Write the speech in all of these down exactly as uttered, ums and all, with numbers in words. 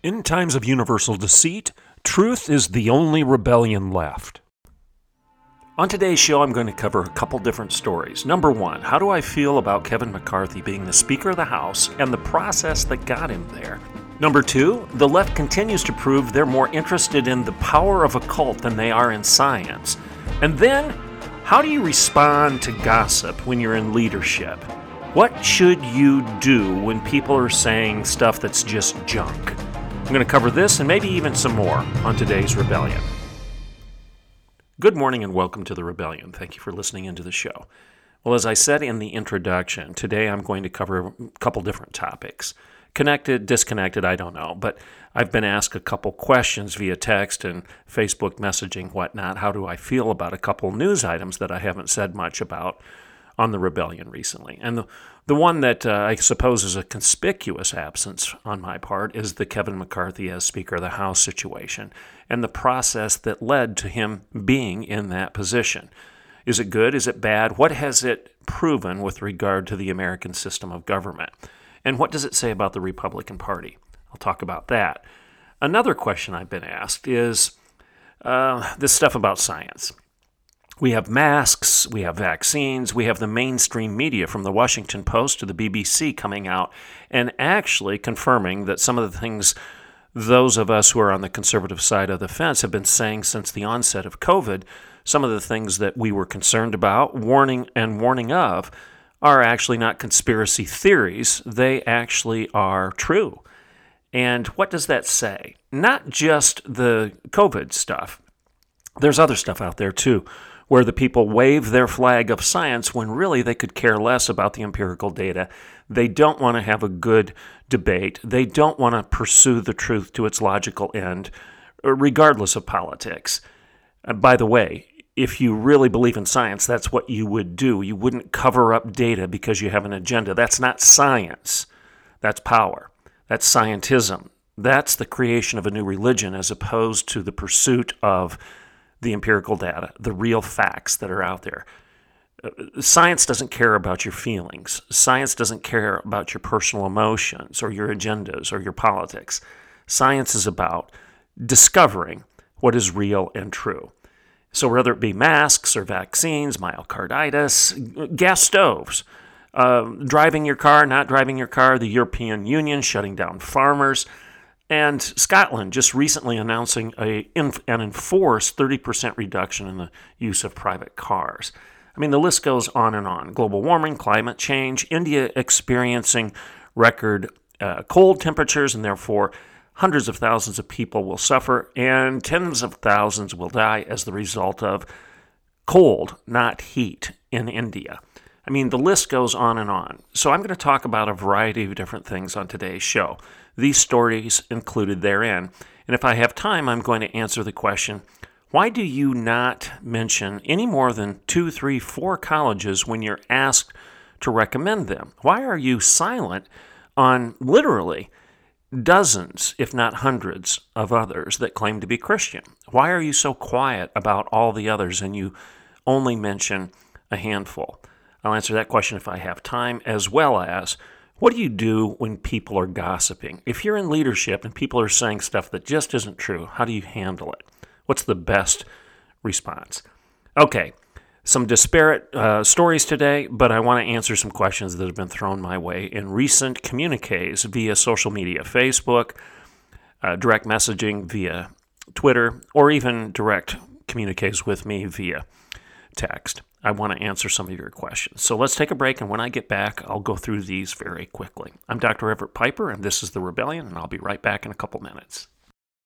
In times of universal deceit, truth is the only rebellion left. On today's show, I'm going to cover a couple different stories. Number one, how do I feel about Kevin McCarthy being the Speaker of the House and the process that got him there? Number two, the left continues to prove they're more interested in the power of a cult than they are in science. And then, how do you respond to gossip when you're in leadership? What should you do when people are saying stuff that's just junk? I'm going to cover this and maybe even some more on today's Rebellion. Good morning and welcome to The Rebellion. Thank you for listening into the show. Well, as I said in the introduction, today I'm going to cover a couple different topics. Connected, disconnected, I don't know, but I've been asked a couple questions via text and Facebook messaging, whatnot. How do I feel about a couple news items that I haven't said much about on the Rebellion recently? And the, the one that uh, I suppose is a conspicuous absence on my part is the Kevin McCarthy as Speaker of the House situation and the process that led to him being in that position. Is it good? Is it bad? What has it proven with regard to the American system of government? And what does it say about the Republican Party? I'll talk about that. Another question I've been asked is uh, this stuff about science. We have masks, we have vaccines, we have the mainstream media from the Washington Post to the B B C coming out and actually confirming that some of the things those of us who are on the conservative side of the fence have been saying since the onset of COVID, some of the things that we were concerned about, warning and warning of, are actually not conspiracy theories. They actually are true. And what does that say? Not just the COVID stuff. There's other stuff out there, too, where the people wave their flag of science when really they could care less about the empirical data. They don't want to have a good debate. They don't want to pursue the truth to its logical end, regardless of politics. And by the way, if you really believe in science, that's what you would do. You wouldn't cover up data because you have an agenda. That's not science. That's power. That's scientism. That's the creation of a new religion as opposed to the pursuit of the empirical data, the real facts that are out there. Science doesn't care about your feelings. Science doesn't care about your personal emotions or your agendas or your politics. Science is about discovering what is real and true. So whether it be masks or vaccines, myocarditis, gas stoves, uh, driving your car, not driving your car, the European Union shutting down farmers, and Scotland just recently announcing a, an enforced thirty percent reduction in the use of private cars. I mean, the list goes on and on. Global warming, climate change, India experiencing record uh, cold temperatures and therefore hundreds of thousands of people will suffer, and tens of thousands will die as the result of cold, not heat, in India. I mean, the list goes on and on. So I'm going to talk about a variety of different things on today's show. These stories included therein. And if I have time, I'm going to answer the question, why do you not mention any more than two, three, four colleges when you're asked to recommend them? Why are you silent on literally dozens, if not hundreds, of others that claim to be Christian? Why are you so quiet about all the others and you only mention a handful? I'll answer that question if I have time, as well as what do you do when people are gossiping? If you're in leadership and people are saying stuff that just isn't true, how do you handle it? What's the best response? Okay, some disparate uh, stories today, but I want to answer some questions that have been thrown my way in recent communiques via social media, Facebook, uh, direct messaging via Twitter, or even direct communiques with me via text. I want to answer some of your questions. So let's take a break, and when I get back, I'll go through these very quickly. I'm Doctor Everett Piper, and this is The Rebellion, and I'll be right back in a couple minutes.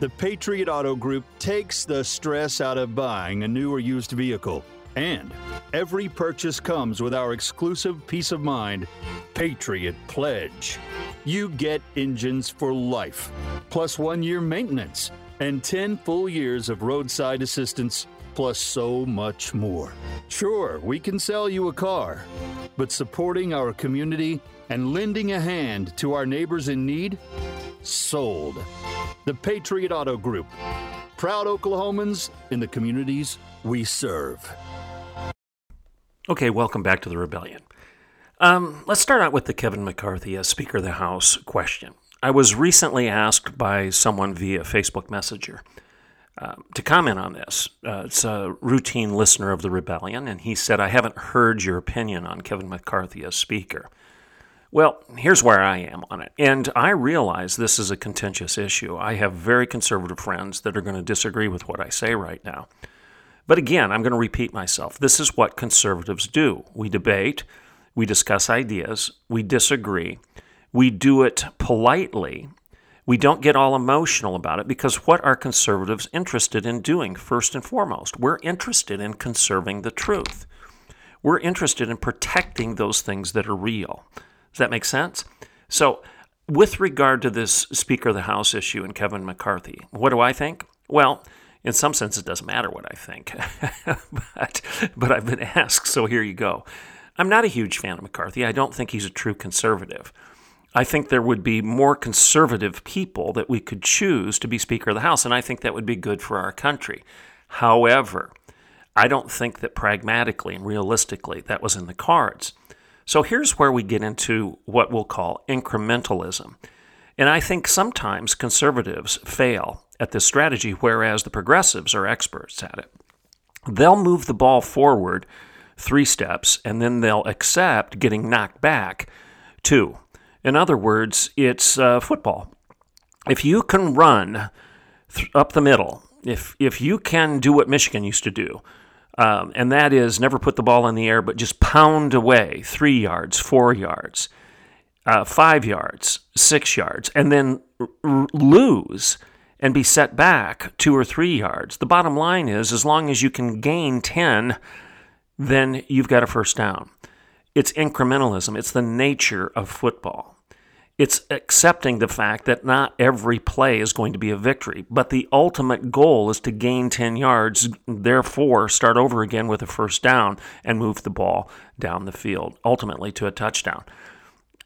the Patriot Auto Group takes the stress out of buying a new or used vehicle. And every purchase comes with our exclusive peace of mind, Patriot Pledge. You get engines for life, plus one year maintenance, and ten full years of roadside assistance, plus so much more. Sure, we can sell you a car, but supporting our community and lending a hand to our neighbors in need? Sold. The Patriot Auto Group. Proud Oklahomans in the communities we serve. Okay, welcome back to The Rebellion. Um, let's start out with the Kevin McCarthy as Speaker of the House question. I was recently asked by someone via Facebook Messenger uh, to comment on this. Uh, it's a routine listener of The Rebellion, and he said, I haven't heard your opinion on Kevin McCarthy as Speaker. Well, here's where I am on it, and I realize this is a contentious issue. I have very conservative friends that are going to disagree with what I say right now. But again, I'm going to repeat myself. This is what conservatives do. We debate, we discuss ideas, we disagree, we do it politely, we don't get all emotional about it, because what are conservatives interested in doing first and foremost? We're interested in conserving the truth. We're interested in protecting those things that are real. Does that make sense? So with regard to this Speaker of the House issue and Kevin McCarthy, what do I think? Well, in some sense, it doesn't matter what I think, but, but I've been asked, so here you go. I'm not a huge fan of McCarthy. I don't think he's a true conservative. I think there would be more conservative people that we could choose to be Speaker of the House, and I think that would be good for our country. However, I don't think that pragmatically and realistically that was in the cards. So here's where we get into what we'll call incrementalism. And I think sometimes conservatives fail at this strategy, whereas the progressives are experts at it. They'll move the ball forward three steps, and then they'll accept getting knocked back two. In other words, it's uh, football. If you can run th- up the middle, if if you can do what Michigan used to do, Um, and that is never put the ball in the air, but just pound away three yards, four yards, uh, five yards, six yards, and then r- r- lose and be set back two or three yards. The bottom line is, as long as you can gain ten, then you've got a first down. It's incrementalism. It's the nature of football. It's accepting the fact that not every play is going to be a victory, but the ultimate goal is to gain ten yards, therefore start over again with a first down and move the ball down the field, ultimately to a touchdown.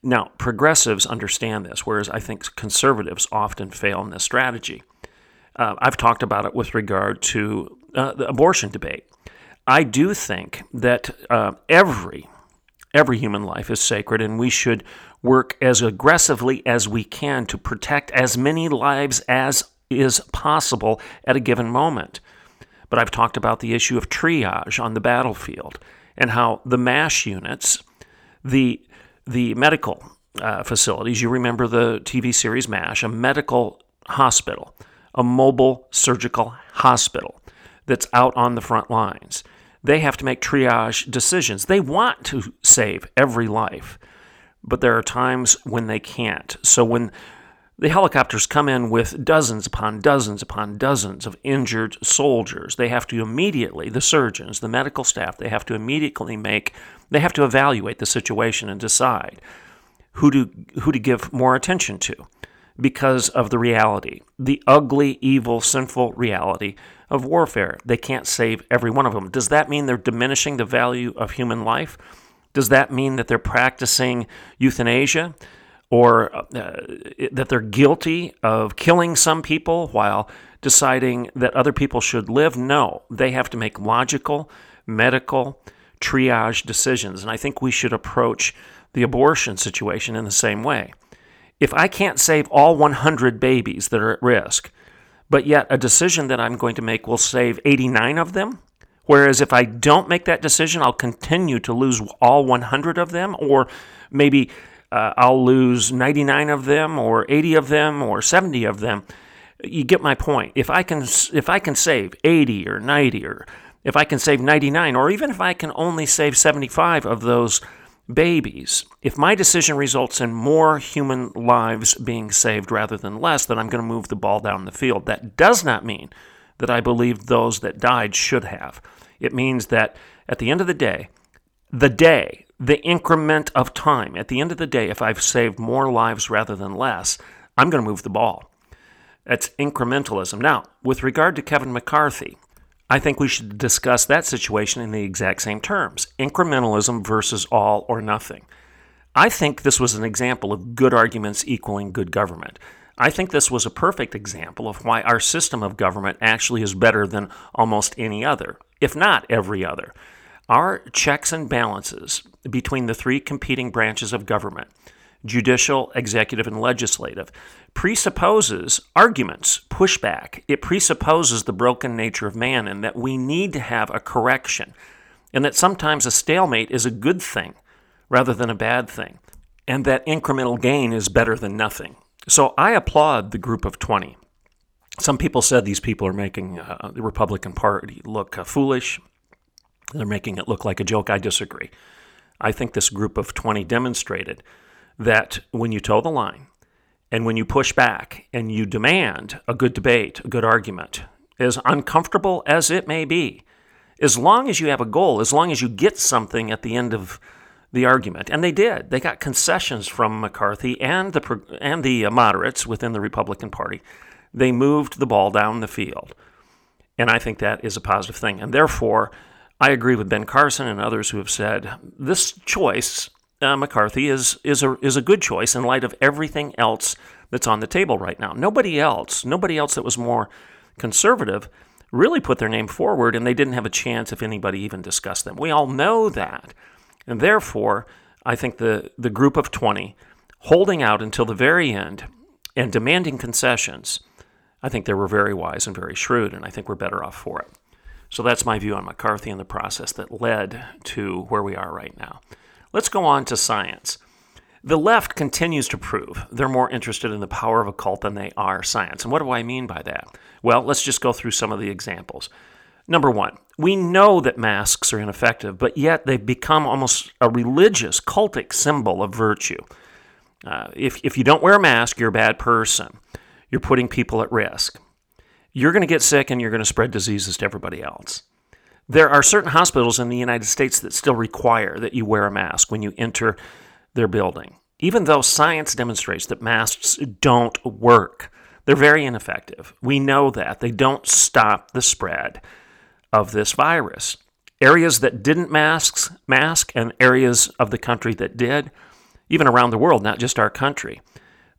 Now, progressives understand this, whereas I think conservatives often fail in this strategy. Uh, I've talked about it with regard to uh, the abortion debate. I do think that uh, every Every human life is sacred, and we should work as aggressively as we can to protect as many lives as is possible at a given moment. But I've talked about the issue of triage on the battlefield and how the MASH units, the, the medical uh, facilities, you remember the T V series MASH, a medical hospital, a mobile surgical hospital that's out on the front lines. They have to make triage decisions. They want to save every life, but there are times when they can't. So when the helicopters come in with dozens upon dozens upon dozens of injured soldiers, they have to immediately, the surgeons, the medical staff, they have to immediately make, they have to evaluate the situation and decide who to, who to give more attention to because of the reality, the ugly, evil, sinful reality of warfare. They can't save every one of them. Does that mean they're diminishing the value of human life? Does that mean that they're practicing euthanasia, or uh, that they're guilty of killing some people while deciding that other people should live? No, they have to make logical, medical, triage decisions. And I think we should approach the abortion situation in the same way. If I can't save all one hundred babies that are at risk, but yet a decision that I'm going to make will save eighty-nine of them, whereas if I don't make that decision, I'll continue to lose all one hundred of them, or maybe uh, I'll lose ninety-nine of them, or eighty of them, or seventy of them. You get my point. If I can, if I can save eighty or ninety, or if I can save ninety-nine, or even if I can only save seventy-five of those babies, if my decision results in more human lives being saved rather than less, then I'm going to move the ball down the field. That does not mean that I believe those that died should have. It means that at the end of the day, the day, the increment of time, at the end of the day, if I've saved more lives rather than less, I'm going to move the ball. That's incrementalism. Now, with regard to Kevin McCarthy, I think we should discuss that situation in the exact same terms, incrementalism versus all or nothing. I think this was an example of good arguments equaling good government. I think this was a perfect example of why our system of government actually is better than almost any other, if not every other. Our checks and balances between the three competing branches of government, judicial, executive, and legislative, presupposes arguments, pushback. It presupposes the broken nature of man and that we need to have a correction, and that sometimes a stalemate is a good thing rather than a bad thing, and that incremental gain is better than nothing. So I applaud the group of twenty. Some people said these people are making uh, the Republican Party look uh, foolish. They're making it look like a joke. I disagree. I think this group of twenty demonstrated that when you toe the line and when you push back and you demand a good debate, a good argument, as uncomfortable as it may be, as long as you have a goal, as long as you get something at the end of the argument, and they did. They got concessions from McCarthy and the and the moderates within the Republican Party. They moved the ball down the field, and I think that is a positive thing. And therefore, I agree with Ben Carson and others who have said this choice, Uh, McCarthy is is a is a good choice in light of everything else that's on the table right now. Nobody else, nobody else that was more conservative really put their name forward, and they didn't have a chance if anybody even discussed them. We all know that. And therefore, I think the, the group of twenty holding out until the very end and demanding concessions, I think they were very wise and very shrewd, and I think we're better off for it. So that's my view on McCarthy and the process that led to where we are right now. Let's go on to science. The left continues to prove they're more interested in the power of a cult than they are science. And what do I mean by that? Well, let's just go through some of the examples. Number one, we know that masks are ineffective, but yet they've become almost a religious, cultic symbol of virtue. Uh, if, if you don't wear a mask, you're a bad person. You're putting people at risk. You're going to get sick and you're going to spread diseases to everybody else. There are certain hospitals in the United States that still require that you wear a mask when you enter their building, even though science demonstrates that masks don't work. They're very ineffective. We know that. They don't stop the spread of this virus. Areas that didn't masks, mask and areas of the country that did, even around the world, not just our country.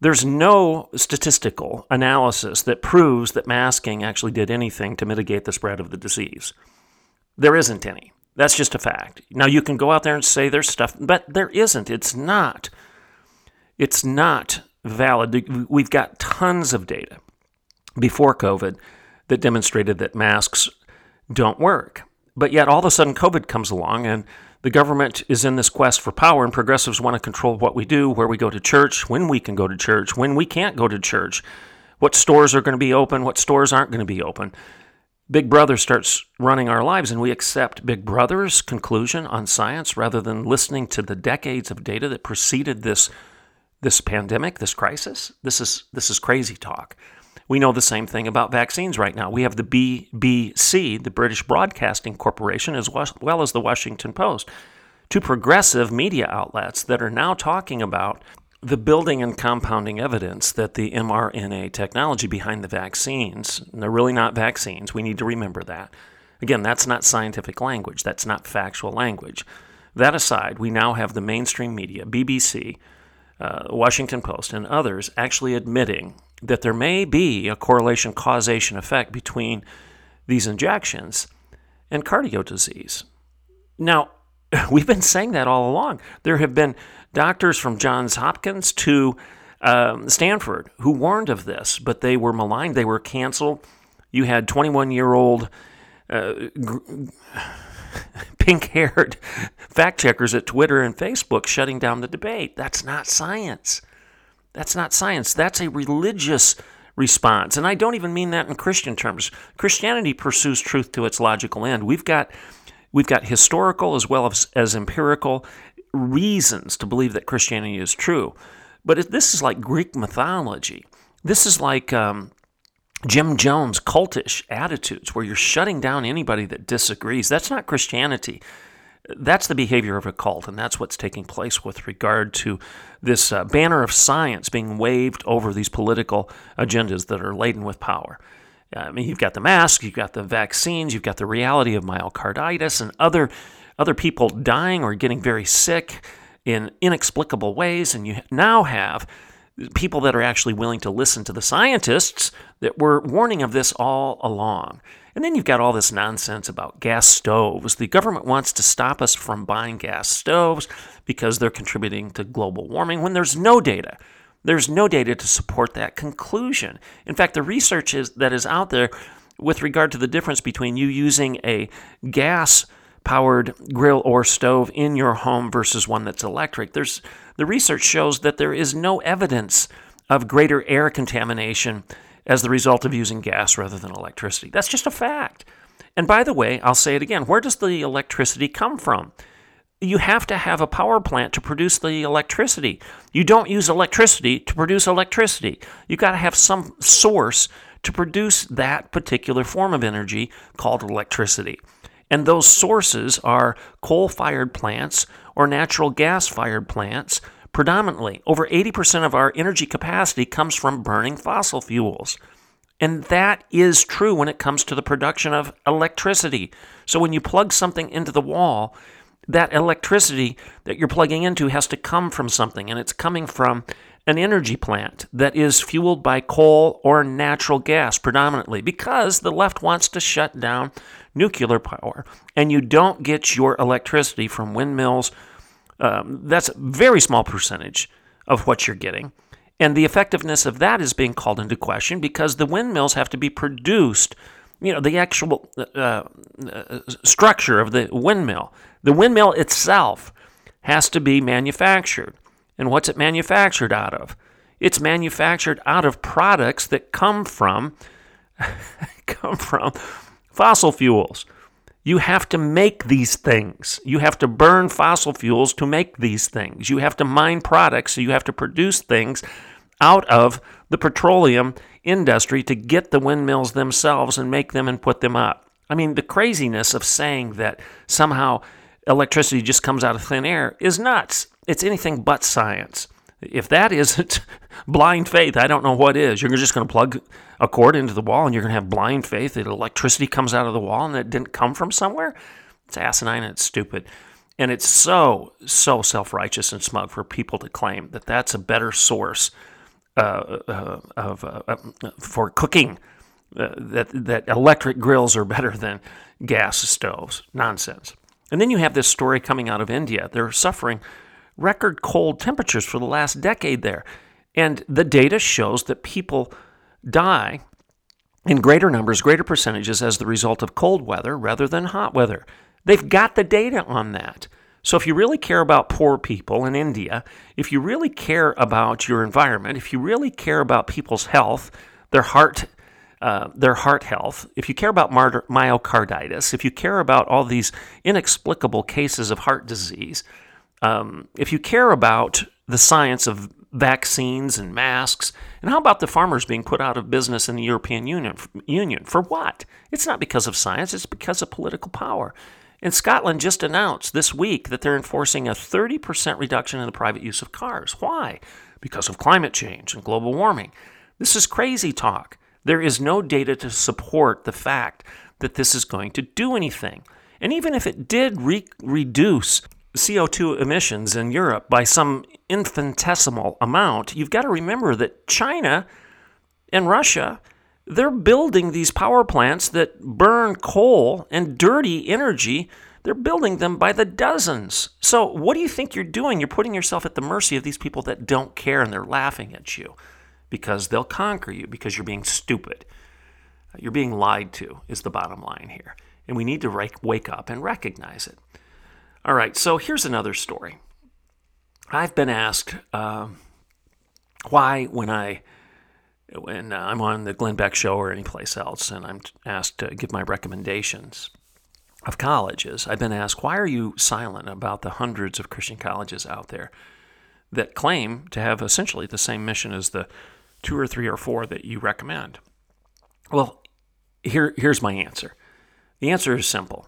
There's no statistical analysis that proves that masking actually did anything to mitigate the spread of the disease. There isn't any. That's just a fact. Now, you can go out there and say there's stuff, but there isn't. It's not. It's not valid. We've got tons of data before COVID that demonstrated that masks don't work. But yet, all of a sudden, COVID comes along, and the government is in this quest for power, and progressives want to control what we do, where we go to church, when we can go to church, when we can't go to church, what stores are going to be open, what stores aren't going to be open. Big Brother starts running our lives, and we accept Big Brother's conclusion on science rather than listening to the decades of data that preceded this this pandemic, this crisis. This is this is crazy talk. We know the same thing about vaccines right now. We have the B B C, the British Broadcasting Corporation, as well as the Washington Post, two progressive media outlets that are now talking about the building and compounding evidence that the mRNA technology behind the vaccines, and they're really not vaccines, we need to remember that. Again, that's not scientific language. That's not factual language. That aside, we now have the mainstream media, B B C, uh, Washington Post, and others actually admitting that there may be a correlation, causation, effect between these injections and cardio disease. Now, we've been saying that all along. There have been doctors from Johns Hopkins to um, Stanford who warned of this, but they were maligned. They were canceled. You had twenty-one-year-old uh, gr- pink-haired fact checkers at Twitter and Facebook shutting down the debate. That's not science. That's not science. That's a religious response. And I don't even mean that in Christian terms. Christianity pursues truth to its logical end. We've got... We've got historical as well as, as empirical reasons to believe that Christianity is true. But if this is like Greek mythology. This is like um, Jim Jones' cultish attitudes where you're shutting down anybody that disagrees. That's not Christianity. That's the behavior of a cult, and that's what's taking place with regard to this uh, banner of science being waved over these political agendas that are laden with power. I mean, you've got the mask, you've got the vaccines, you've got the reality of myocarditis and other other people dying or getting very sick in inexplicable ways. And you now have people that are actually willing to listen to the scientists that were warning of this all along. And then you've got all this nonsense about gas stoves. The government wants to stop us from buying gas stoves because they're contributing to global warming when there's no data. There's no data to support that conclusion. In fact, the research is, that is out there with regard to the difference between you using a gas-powered grill or stove in your home versus one that's electric, there's the research shows that there is no evidence of greater air contamination as the result of using gas rather than electricity. That's just a fact. And by the way, I'll say it again, where does the electricity come from? You have to have a power plant to produce the electricity. You don't use electricity to produce electricity. You've got to have some source to produce that particular form of energy called electricity. And those sources are coal-fired plants or natural gas-fired plants predominantly. Over eighty percent of our energy capacity comes from burning fossil fuels. And that is true when it comes to the production of electricity. So when you plug something into the wall, that electricity that you're plugging into has to come from something, and it's coming from an energy plant that is fueled by coal or natural gas predominantly because the left wants to shut down nuclear power, and you don't get your electricity from windmills. Um, that's a very small percentage of what you're getting, and the effectiveness of that is being called into question because the windmills have to be produced. You know, the actual uh, uh, structure of the windmill. The windmill itself has to be manufactured. And what's it manufactured out of? It's manufactured out of products that come from come from fossil fuels. You have to make these things. You have to burn fossil fuels to make these things. You have to mine products, so you have to produce things out of the petroleum industry to get the windmills themselves and make them and put them up. I mean, the craziness of saying that somehow electricity just comes out of thin air is nuts. It's anything but science. If that isn't blind faith, I don't know what is. You're just going to plug a cord into the wall and you're going to have blind faith that electricity comes out of the wall and it didn't come from somewhere? It's asinine and it's stupid. And it's so, so self-righteous and smug for people to claim that that's a better source Uh, uh, of uh, uh, for cooking, uh, that that electric grills are better than gas stoves. Nonsense. And then you have this story coming out of India. They're suffering record cold temperatures for the last decade there. And the data shows that people die in greater numbers, greater percentages as the result of cold weather rather than hot weather. They've got the data on that. So if you really care about poor people in India, if you really care about your environment, if you really care about people's health, their heart uh, their heart health, if you care about myocarditis, if you care about all these inexplicable cases of heart disease, um, if you care about the science of vaccines and masks, and how about the farmers being put out of business in the European Union? Union? For what? It's not because of science, it's because of political power. And Scotland just announced this week that they're enforcing a thirty percent reduction in the private use of cars. Why? because of climate change and global warming. This is crazy talk. There is no data to support the fact that this is going to do anything. And even if it did re- reduce C O two emissions in Europe by some infinitesimal amount, you've got to remember that China and Russia, they're building these power plants that burn coal and dirty energy. They're building them by the dozens. So what do you think you're doing? You're putting yourself at the mercy of these people that don't care, and they're laughing at you because they'll conquer you because you're being stupid. You're being lied to is the bottom line here. And we need to wake up and recognize it. All right, so here's another story. I've been asked uh, why when, I, when I'm on the Glenn Beck show or anyplace else and I'm asked to give my recommendations of colleges, I've been asked, why are you silent about the hundreds of Christian colleges out there that claim to have essentially the same mission as the two or three or four that you recommend? Well, here, here's my answer. The answer is simple.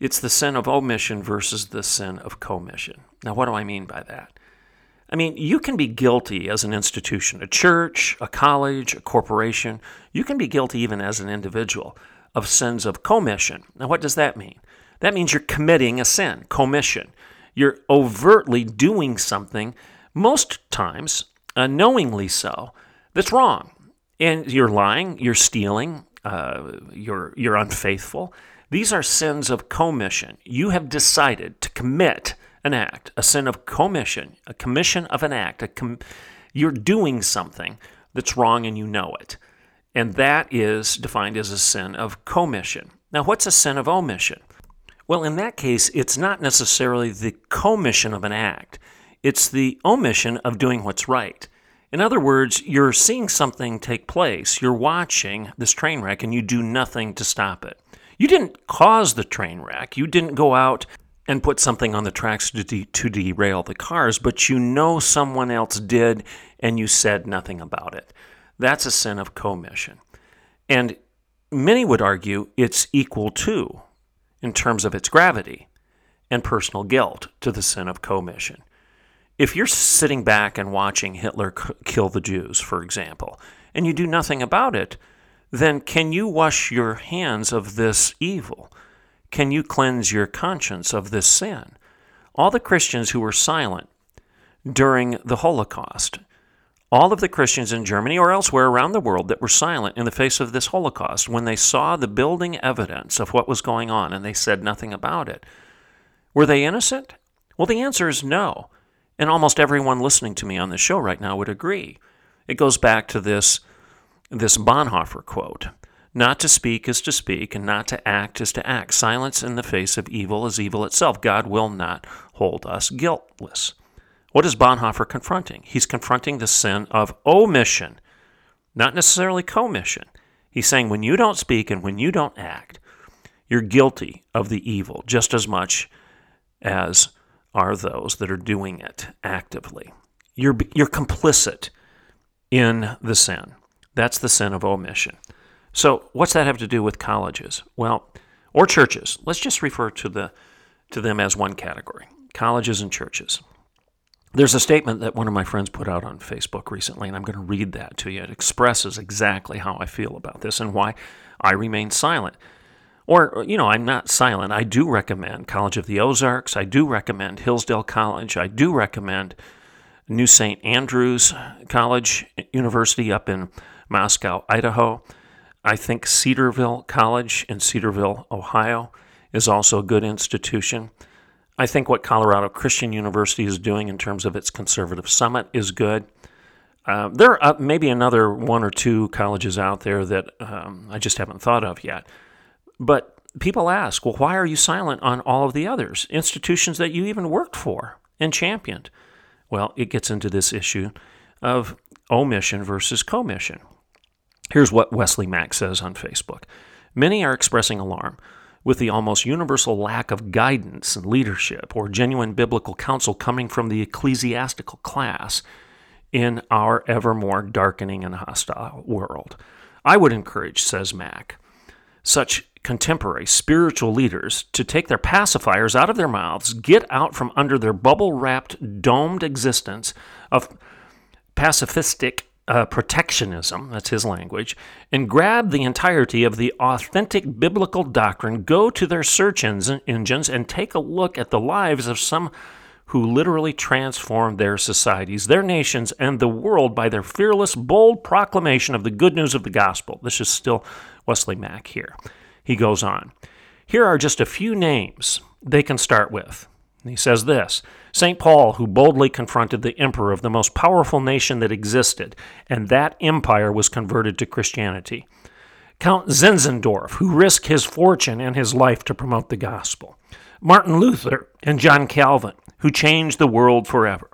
It's the sin of omission versus the sin of commission. Now, what do I mean by that? I mean, you can be guilty as an institution, a church, a college, a corporation. You can be guilty even as an individual of sins of commission. Now, what does that mean? That means you're committing a sin, commission. You're overtly doing something, most times, unknowingly so, that's wrong. And you're lying, you're stealing, uh, you're you're unfaithful. These are sins of commission. You have decided to commit an act, a sin of commission, a commission of an act. A com- you're doing something that's wrong and you know it. And that is defined as a sin of commission. Now, what's a sin of omission? Well, in that case, it's not necessarily the commission of an act. It's the omission of doing what's right. In other words, you're seeing something take place. You're watching this train wreck and you do nothing to stop it. You didn't cause the train wreck. You didn't go out and put something on the tracks to, de- to derail the cars, but you know someone else did, and you said nothing about it. That's a sin of commission. And many would argue it's equal to, in terms of its gravity, and personal guilt to the sin of commission. If you're sitting back and watching Hitler c- kill the Jews, for example, and you do nothing about it, then can you wash your hands of this evil? Can you cleanse your conscience of this sin? All the Christians who were silent during the Holocaust, all of the Christians in Germany or elsewhere around the world that were silent in the face of this Holocaust, when they saw the building evidence of what was going on and they said nothing about it, were they innocent? Well, the answer is no. And almost everyone listening to me on this show right now would agree. It goes back to this This Bonhoeffer quote, "Not to speak is to speak, and not to act is to act. Silence in the face of evil is evil itself. God will not hold us guiltless." What is Bonhoeffer confronting? He's confronting the sin of omission, not necessarily commission. He's saying when you don't speak and when you don't act, you're guilty of the evil just as much as are those that are doing it actively. You're, you're complicit in the sin. That's the sin of omission. So what's that have to do with colleges? Well, or churches. Let's just refer to the to them as one category, colleges and churches. There's a statement that one of my friends put out on Facebook recently, and I'm going to read that to you. It expresses exactly how I feel about this and why I remain silent. Or, you know, I'm not silent. I do recommend College of the Ozarks. I do recommend Hillsdale College. I do recommend New Saint Andrews College University up in Moscow, Idaho. I think Cedarville College in Cedarville, Ohio is also a good institution. I think what Colorado Christian University is doing in terms of its conservative summit is good. Uh, there are maybe another one or two colleges out there that um, I just haven't thought of yet. But people ask, well, why are you silent on all of the others, institutions that you even worked for and championed? Well, it gets into this issue of omission versus commission. Here's what Wesley Mack says on Facebook. Many are expressing alarm with the almost universal lack of guidance and leadership or genuine biblical counsel coming from the ecclesiastical class in our ever more darkening and hostile world. I would encourage, says Mack, such contemporary spiritual leaders to take their pacifiers out of their mouths, get out from under their bubble-wrapped, domed existence of pacifistic uh, protectionism, that's his language, and grab the entirety of the authentic biblical doctrine, go to their search engines, and take a look at the lives of some who literally transformed their societies, their nations, and the world by their fearless, bold proclamation of the good news of the gospel. This is still Wesley Mack here. He goes on. Here are just a few names they can start with. And he says this, Saint Paul, who boldly confronted the emperor of the most powerful nation that existed, and that empire was converted to Christianity. Count Zinzendorf, who risked his fortune and his life to promote the gospel. Martin Luther and John Calvin, who changed the world forever.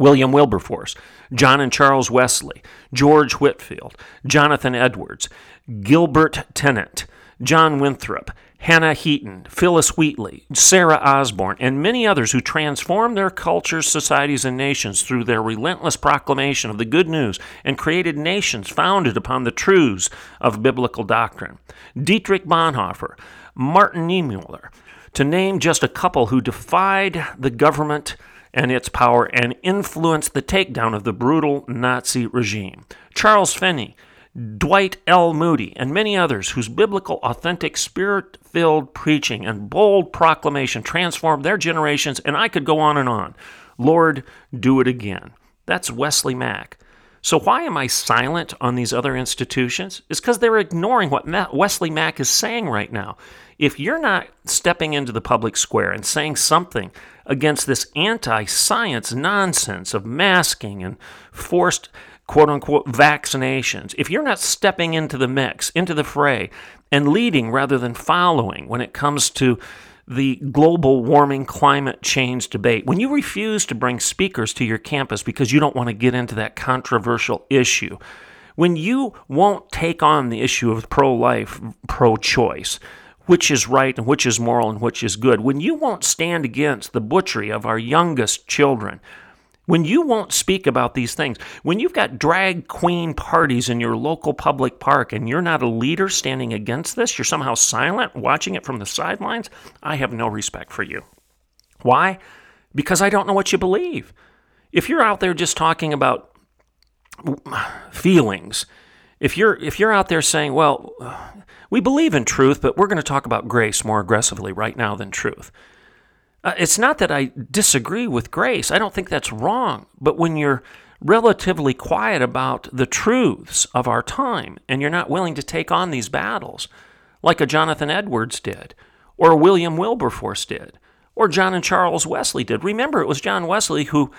William Wilberforce, John and Charles Wesley, George Whitfield, Jonathan Edwards, Gilbert Tennent, John Winthrop, Hannah Heaton, Phyllis Wheatley, Sarah Osborne, and many others who transformed their cultures, societies, and nations through their relentless proclamation of the good news and created nations founded upon the truths of biblical doctrine. Dietrich Bonhoeffer, Martin Niemöller, to name just a couple who defied the government and its power and influenced the takedown of the brutal Nazi regime. Charles Finney, Dwight L. Moody, and many others whose biblical, authentic, spirit-filled preaching and bold proclamation transformed their generations, and I could go on and on. Lord, do it again. That's Wesley Mack. So why am I silent on these other institutions? It's because they're ignoring what Wesley Mack is saying right now. If you're not stepping into the public square and saying something against this anti-science nonsense of masking and forced, quote-unquote, vaccinations, if you're not stepping into the mix, into the fray, and leading rather than following when it comes to the global warming climate change debate, when you refuse to bring speakers to your campus because you don't want to get into that controversial issue, when you won't take on the issue of pro-life, pro-choice, which is right and which is moral and which is good, when you won't stand against the butchery of our youngest children, when you won't speak about these things, when you've got drag queen parties in your local public park and you're not a leader standing against this, you're somehow silent, watching it from the sidelines, I have no respect for you. Why? Because I don't know what you believe. If you're out there just talking about feelings, if you're if you're out there saying, well, we believe in truth, but we're going to talk about grace more aggressively right now than truth. Uh, it's not that I disagree with grace. I don't think that's wrong. But when you're relatively quiet about the truths of our time and you're not willing to take on these battles like a Jonathan Edwards did or William Wilberforce did or John and Charles Wesley did. Remember, it was John Wesley who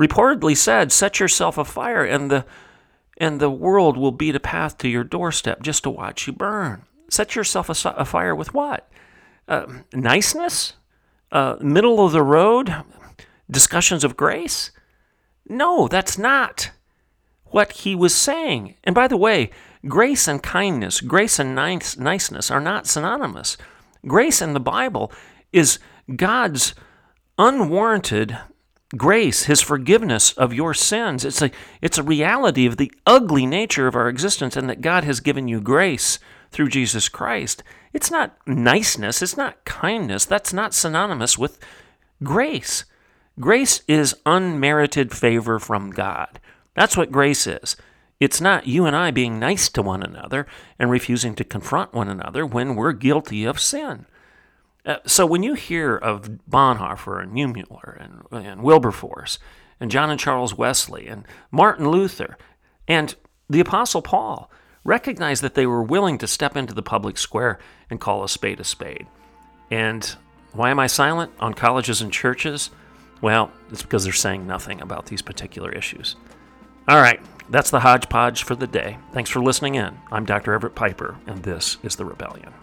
reportedly said, set yourself afire and the, and the world will beat a path to your doorstep just to watch you burn. Set yourself afire with what? Uh, niceness? Uh, middle of the road, discussions of grace? No, that's not what he was saying. And by the way, grace and kindness, grace and nice, niceness are not synonymous. Grace in the Bible is God's unwarranted grace, his forgiveness of your sins. It's a, it's a reality of the ugly nature of our existence and that God has given you grace through Jesus Christ. It's not niceness, it's not kindness, that's not synonymous with grace. Grace is unmerited favor from God. That's what grace is. It's not you and I being nice to one another and refusing to confront one another when we're guilty of sin. Uh, so when you hear of Bonhoeffer and Niemöller and, and Wilberforce and John and Charles Wesley and Martin Luther and the Apostle Paul, recognize that they were willing to step into the public square and call a spade a spade. And why am I silent on colleges and churches? Well, it's because they're saying nothing about these particular issues. All right, that's the hodgepodge for the day. Thanks for listening in. I'm Doctor Everett Piper, and this is The Rebellion.